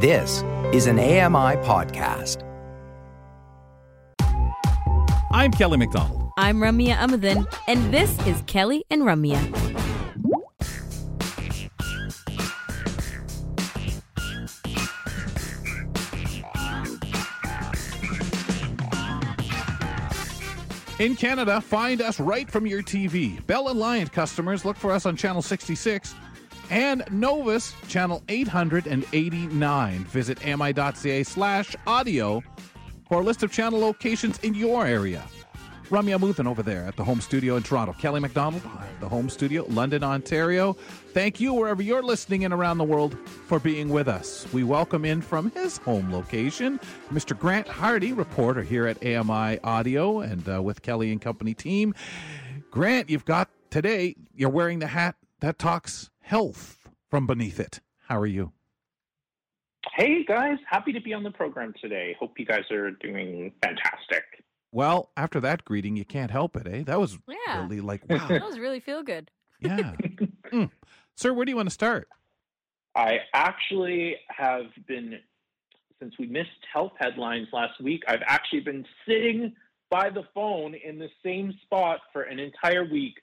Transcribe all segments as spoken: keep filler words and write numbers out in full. This is an A M I podcast. I'm Kelly McDonald. I'm Ramia Amadhan, and this is Kelly and Ramia. In Canada, find us right from your T V. Bell Aliant customers, look for us on Channel sixty-six and Novus, Channel eight hundred eighty-nine. Visit ami.ca slash audio for a list of channel locations in your area. Rumya Mohan over there at the home studio in Toronto. Kelly McDonald at the home studio, London, Ontario. Thank you, wherever you're listening and around the world, for being with us. We welcome in from his home location, Mister Grant Hardy, reporter here at A M I Audio and uh, with Kelly and Company team. Grant, you've got today, you're wearing the hat that talks health from beneath it. How are you? Hey, guys. Happy to be on the program today. Hope you guys are doing fantastic. Well, after that greeting, you can't help it, eh? That was yeah. really like, wow. That was really feel good. Yeah. mm. Sir, where do you want to start? I actually have been, since we missed health headlines last week, I've actually been sitting by the phone in the same spot for an entire week,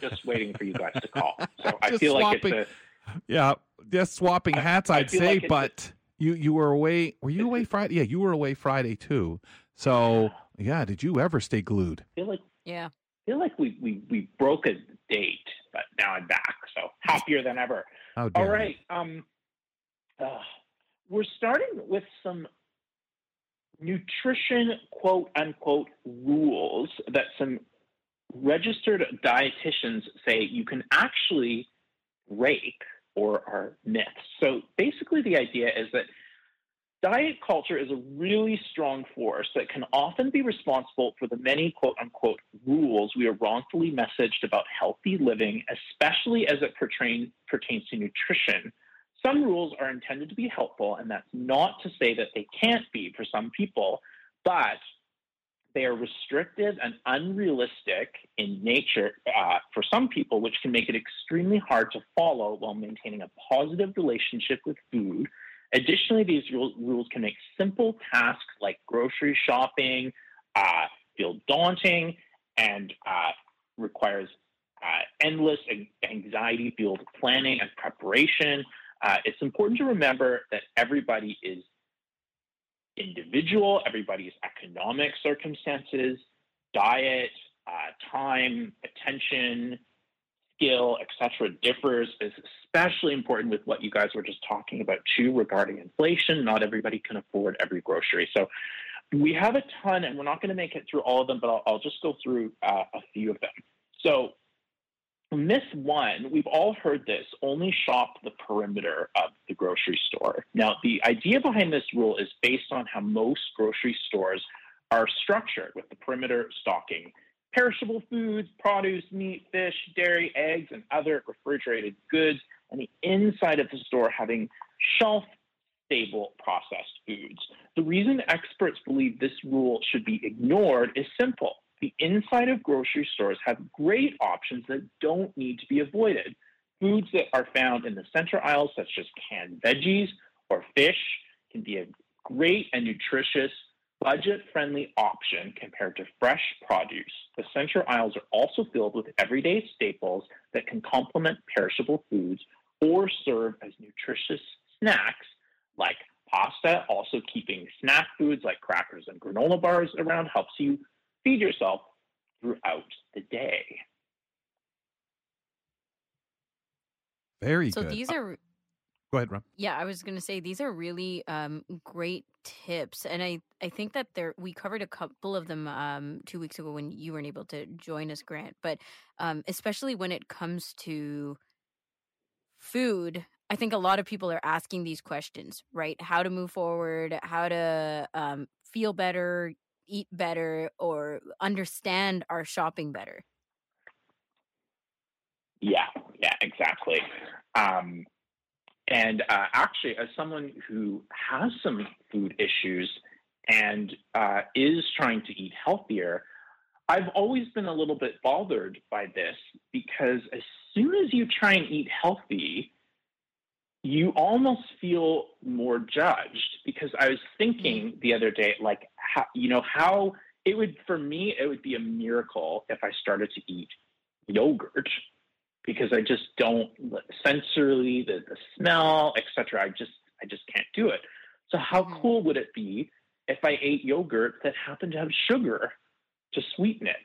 just waiting for you guys to call. So I just feel swapping, like it's a... Yeah, just swapping hats, I, I'd I say, like but a, you, you were away. Were you away Friday? Yeah, you were away Friday, too. So... Yeah, did you ever stay glued? I feel like, yeah. I feel like we, we, we broke a date, but now I'm back, so happier than ever. Oh, all right. Um, uh, we're starting with some nutrition, quote, unquote, rules that some registered dietitians say you can actually break or are myths. So basically the idea is that diet culture is a really strong force that can often be responsible for the many quote-unquote rules we are wrongfully messaged about healthy living, especially as it pertain, pertains to nutrition. Some rules are intended to be helpful, and that's not to say that they can't be for some people, but they are restrictive and unrealistic in nature uh, for some people, which can make it extremely hard to follow while maintaining a positive relationship with food. Additionally, these rules can make simple tasks like grocery shopping uh, feel daunting and uh, requires uh, endless anxiety-fueled planning and preparation. Uh, it's important to remember that everybody is individual, everybody's economic circumstances, diet, uh, time, attention, skill, et cetera, differs. Is especially important with what you guys were just talking about too regarding inflation. Not everybody can afford every grocery, so we have a ton, and we're not going to make it through all of them. But I'll, I'll just go through uh, a few of them. So, myth one: we've all heard this. Only shop the perimeter of the grocery store. Now, the idea behind this rule is based on how most grocery stores are structured, with the perimeter stocking perishable foods, produce, meat, fish, dairy, eggs, and other refrigerated goods, and the inside of the store having shelf-stable processed foods. The reason experts believe this rule should be ignored is simple. The inside of grocery stores have great options that don't need to be avoided. Foods that are found in the center aisles, such as canned veggies or fish, can be a great and nutritious budget-friendly option compared to fresh produce. The center aisles are also filled with everyday staples that can complement perishable foods or serve as nutritious snacks like pasta. Also, keeping snack foods like crackers and granola bars around helps you feed yourself throughout the day. Very so good. So these are... Go ahead, Ron. Yeah, I was going to say these are really um, great tips, and I, I think that there we covered a couple of them um, two weeks ago when you weren't able to join us, Grant. But um, especially when it comes to food, I think a lot of people are asking these questions, right? How to move forward, how to um, feel better, eat better, or understand our shopping better. Yeah, yeah, exactly. Um, And uh, actually, as someone who has some food issues and uh, is trying to eat healthier, I've always been a little bit bothered by this because as soon as you try and eat healthy, you almost feel more judged, because I was thinking the other day, like, how, you know, how it would, for me, it would be a miracle if I started to eat yogurt, because I just don't, sensorily, the, the smell, et cetera, I just, I just can't do it. So how cool would it be if I ate yogurt that happened to have sugar to sweeten it?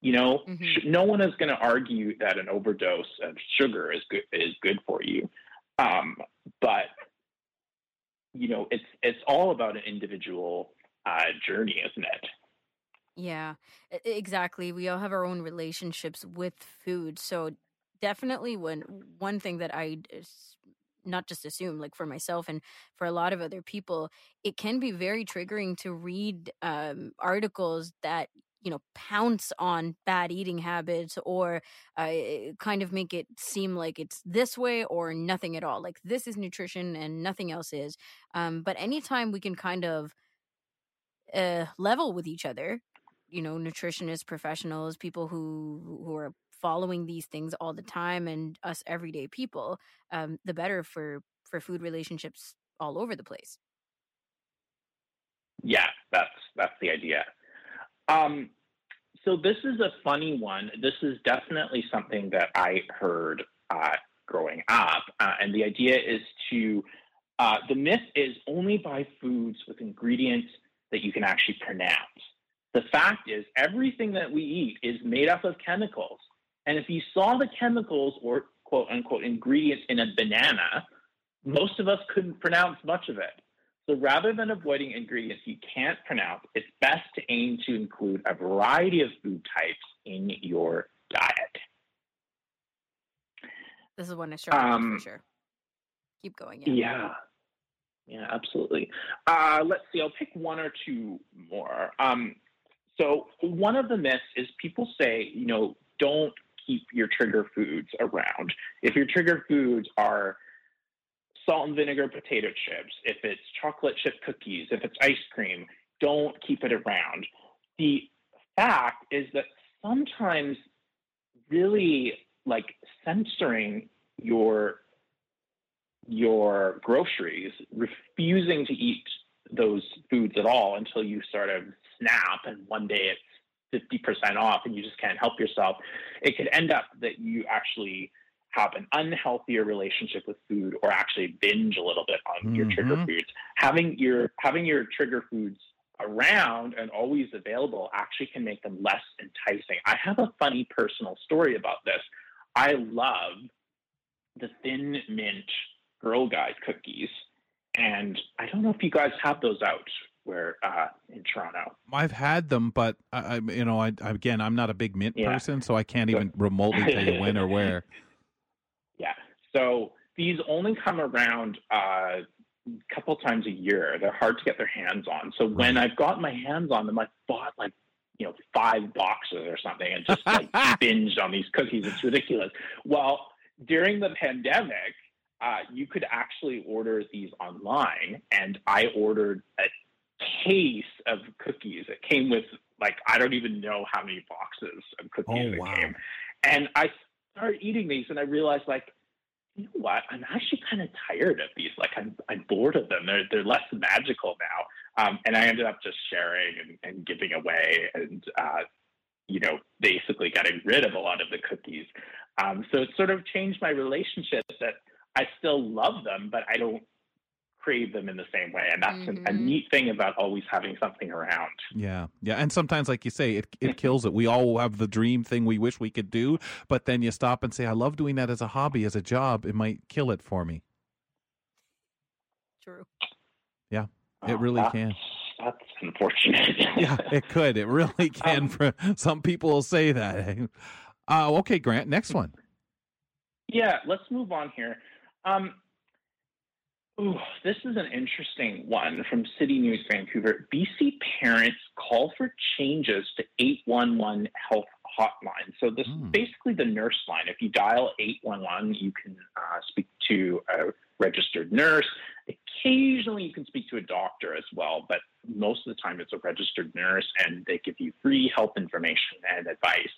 You know, mm-hmm. no one is going to argue that an overdose of sugar is good, is good for you. Um, but, you know, it's, it's all about an individual uh, journey, isn't it? Yeah, exactly. We all have our own relationships with food. So definitely when one thing that I not just assume, like for myself and for a lot of other people, it can be very triggering to read um, articles that, you know, pounce on bad eating habits or uh, kind of make it seem like it's this way or nothing at all. Like this is nutrition and nothing else is. Um, but anytime we can kind of uh, level with each other, you know, nutritionists, professionals, people who who are following these things all the time, and us everyday people, um, the better for, for food relationships all over the place. Yeah, that's that's the idea. Um, so this is a funny one. This is definitely something that I heard uh, growing up. Uh, and the idea is to, uh, the myth is only buy foods with ingredients that you can actually pronounce. The fact is everything that we eat is made up of chemicals. And if you saw the chemicals or quote unquote ingredients in a banana, most of us couldn't pronounce much of it. So rather than avoiding ingredients you can't pronounce, it's best to aim to include a variety of food types in your diet. This is one I struggle um, with for sure. Keep going. Yeah. Yeah, yeah, absolutely. Uh, let's see. I'll pick one or two more. Um, so one of the myths is people say, you know, don't keep your trigger foods around. If your trigger foods are salt and vinegar potato chips, if it's chocolate chip cookies, if it's ice cream, don't keep it around. The fact is that sometimes really like censoring your, your groceries, refusing to eat those foods at all until you sort of snap and one day it's fifty percent off and you just can't help yourself. It could end up that you actually have an unhealthier relationship with food, or actually binge a little bit on mm-hmm. your trigger foods. Having your having your trigger foods around and always available actually can make them less enticing. I have a funny personal story about this. I love the Thin Mint Girl Guide cookies, and I don't know if you guys have those out where uh, in Toronto. I've had them, but I, you know, I again, I'm not a big mint yeah. person, so I can't even remotely tell you when or where. Yeah, so these only come around uh, a couple times a year. They're hard to get their hands on. So when I've got my hands on them, I've bought like, you know, five boxes or something and just like binged on these cookies. It's ridiculous. Well, during the pandemic, uh, you could actually order these online. And I ordered a case of cookies. It came with like, I don't even know how many boxes of cookies oh, wow. it came. And I started eating these and I realized, like, you know what, I'm actually kind of tired of these. Like, I'm I'm bored of them. They're they're less magical now. Um, and I ended up just sharing and, and giving away and, uh, you know, basically getting rid of a lot of the cookies. Um, so it sort of changed my relationship that I still love them, but I don't crave them in the same way. And that's mm-hmm. a, a neat thing about always having something around. Yeah. Yeah. And sometimes, like you say, it it kills it. We all have the dream thing we wish we could do, but then you stop and say, I love doing that as a hobby, as a job. It might kill it for me. True. Yeah. It oh, really that's, can. That's unfortunate. Yeah. It could. It really can. Um, for some people will say that. Uh, okay, Grant, next one. Yeah. Let's move on here. Um, Ooh, this is an interesting one from City News Vancouver. B C parents call for changes to eight one one health hotline. So this mm. is basically the nurse line. If you dial eight one one, you can uh, speak to a registered nurse. Occasionally, you can speak to a doctor as well, but most of the time it's a registered nurse, and they give you free health information and advice.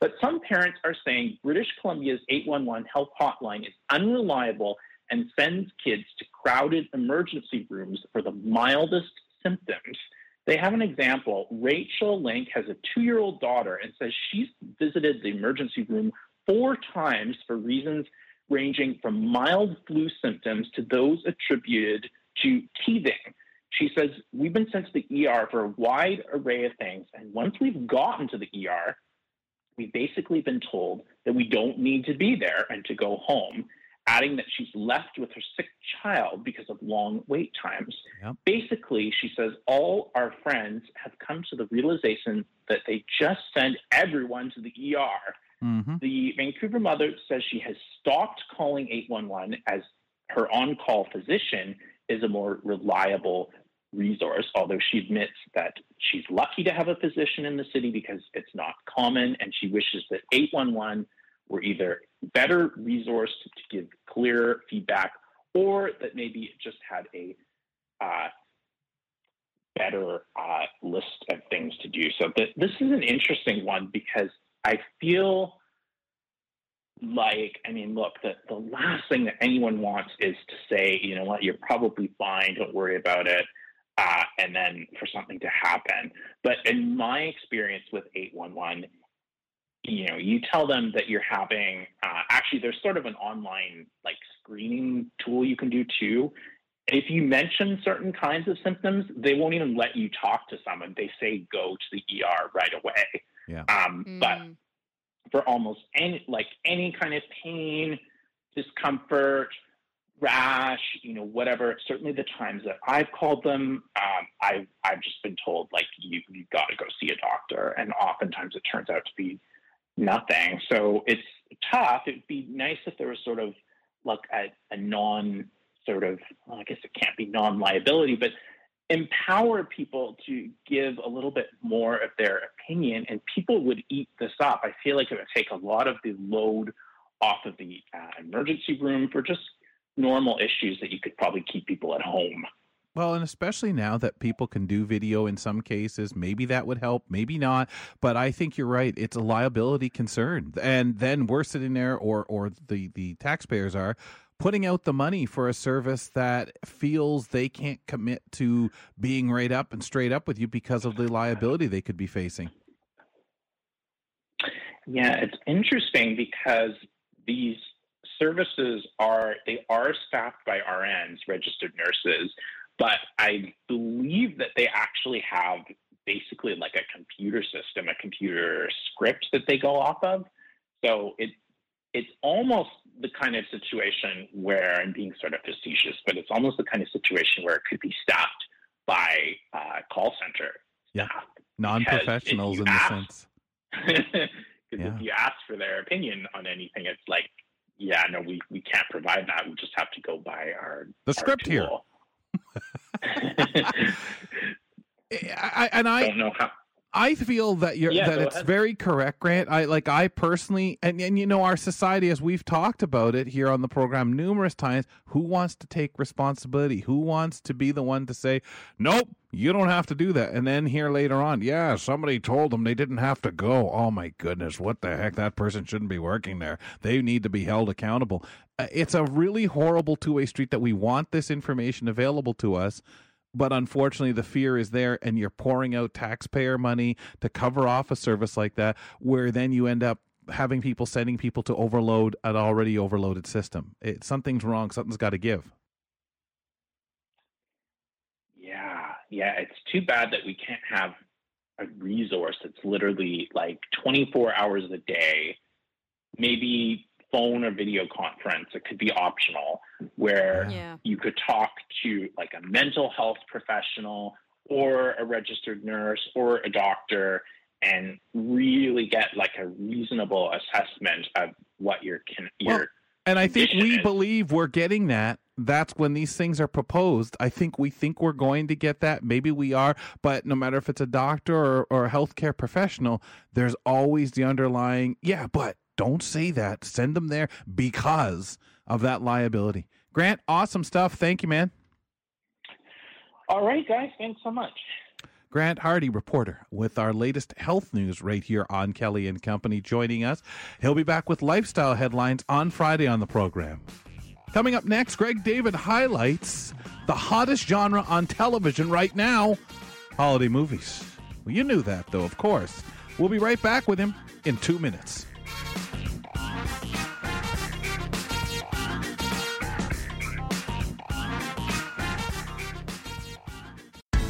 But some parents are saying British Columbia's eight one one health hotline is unreliable and sends kids to crowded emergency rooms for the mildest symptoms. They have an example. Rachel Link has a two-year-old daughter and says she's visited the emergency room four times for reasons ranging from mild flu symptoms to those attributed to teething. She says, we've been sent to the E R for a wide array of things, and once we've gotten to the E R, we've basically been told that we don't need to be there and to go home, adding that she's left with her sick child because of long wait times. Yep. Basically, she says, all our friends have come to the realization that they just send everyone to the E R. Mm-hmm. The Vancouver mother says she has stopped calling eight one one as her on-call physician is a more reliable resource, although she admits that she's lucky to have a physician in the city because it's not common, and she wishes that eight one one were either better resourced to give clearer feedback or that maybe it just had a uh, better uh, list of things to do. So th- this is an interesting one because I feel like, I mean, look, the, the last thing that anyone wants is to say, you know what, you're probably fine, don't worry about it, uh, and then for something to happen. But in my experience with eight one one, you know, you tell them that you're having, uh, actually, there's sort of an online, like, screening tool you can do, too. And if you mention certain kinds of symptoms, they won't even let you talk to someone. They say go to the E R right away. Yeah. Um, mm. But for almost any, like any kind of pain, discomfort, rash, you know, whatever, certainly the times that I've called them, um, I've, I've just been told, like, you, you've got to go see a doctor. And oftentimes it turns out to be nothing. So it's tough. It'd be nice if there was sort of like a, a non sort of, well, I guess it can't be non-liability, but empower people to give a little bit more of their opinion, and people would eat this up. I feel like it would take a lot of the load off of the uh, emergency room for just normal issues that you could probably keep people at home. Well, and especially now that people can do video in some cases, maybe that would help, maybe not. But I think you're right. It's a liability concern. And then we're sitting there, or or the, the taxpayers are, putting out the money for a service that feels they can't commit to being right up and straight up with you because of the liability they could be facing. Yeah, it's interesting because these services are, they are staffed by R Ns, registered nurses, but I believe that they actually have basically like a computer system, a computer script that they go off of. So it it's almost the kind of situation where, I'm being sort of facetious, but it's almost the kind of situation where it could be staffed by uh, call center. Yeah, non-professionals in the sense. Because yeah. If you ask for their opinion on anything, it's like, yeah, no, we, we can't provide that. We just have to go by our the our script tool. Here. I, and I don't know how. I feel that you're yeah, that it's ahead. Very correct, Grant. I like I personally, and, and you know, our society, as we've talked about it here on the program numerous times, who wants to take responsibility? Who wants to be the one to say, nope, you don't have to do that? And then here later on, yeah, somebody told them they didn't have to go. Oh my goodness, what the heck? That person shouldn't be working there. They need to be held accountable. Uh, it's a really horrible two-way street that we want this information available to us. But unfortunately, the fear is there, and you're pouring out taxpayer money to cover off a service like that, where then you end up having people sending people to overload an already overloaded system. It, something's wrong. Something's got to give. Yeah. Yeah. It's too bad that we can't have a resource that's literally like twenty-four hours a day, maybe phone or video conference, it could be optional, where yeah. you could talk to like a mental health professional or a registered nurse or a doctor and really get like a reasonable assessment of what your can your well, and I think we is. Believe we're getting that. That's when these things are proposed. I think we think we're going to get that. Maybe we are, but no matter if it's a doctor or, or a healthcare professional, there's always the underlying, yeah, but don't say that. Send them there because of that liability. Grant, awesome stuff. Thank you, man. All right, guys. Thanks so much. Grant Hardy, reporter, with our latest health news right here on Kelly and Company, joining us. He'll be back with lifestyle headlines on Friday on the program. Coming up next, Greg David highlights the hottest genre on television right now, holiday movies. Well, you knew that, though, of course. We'll be right back with him in two minutes.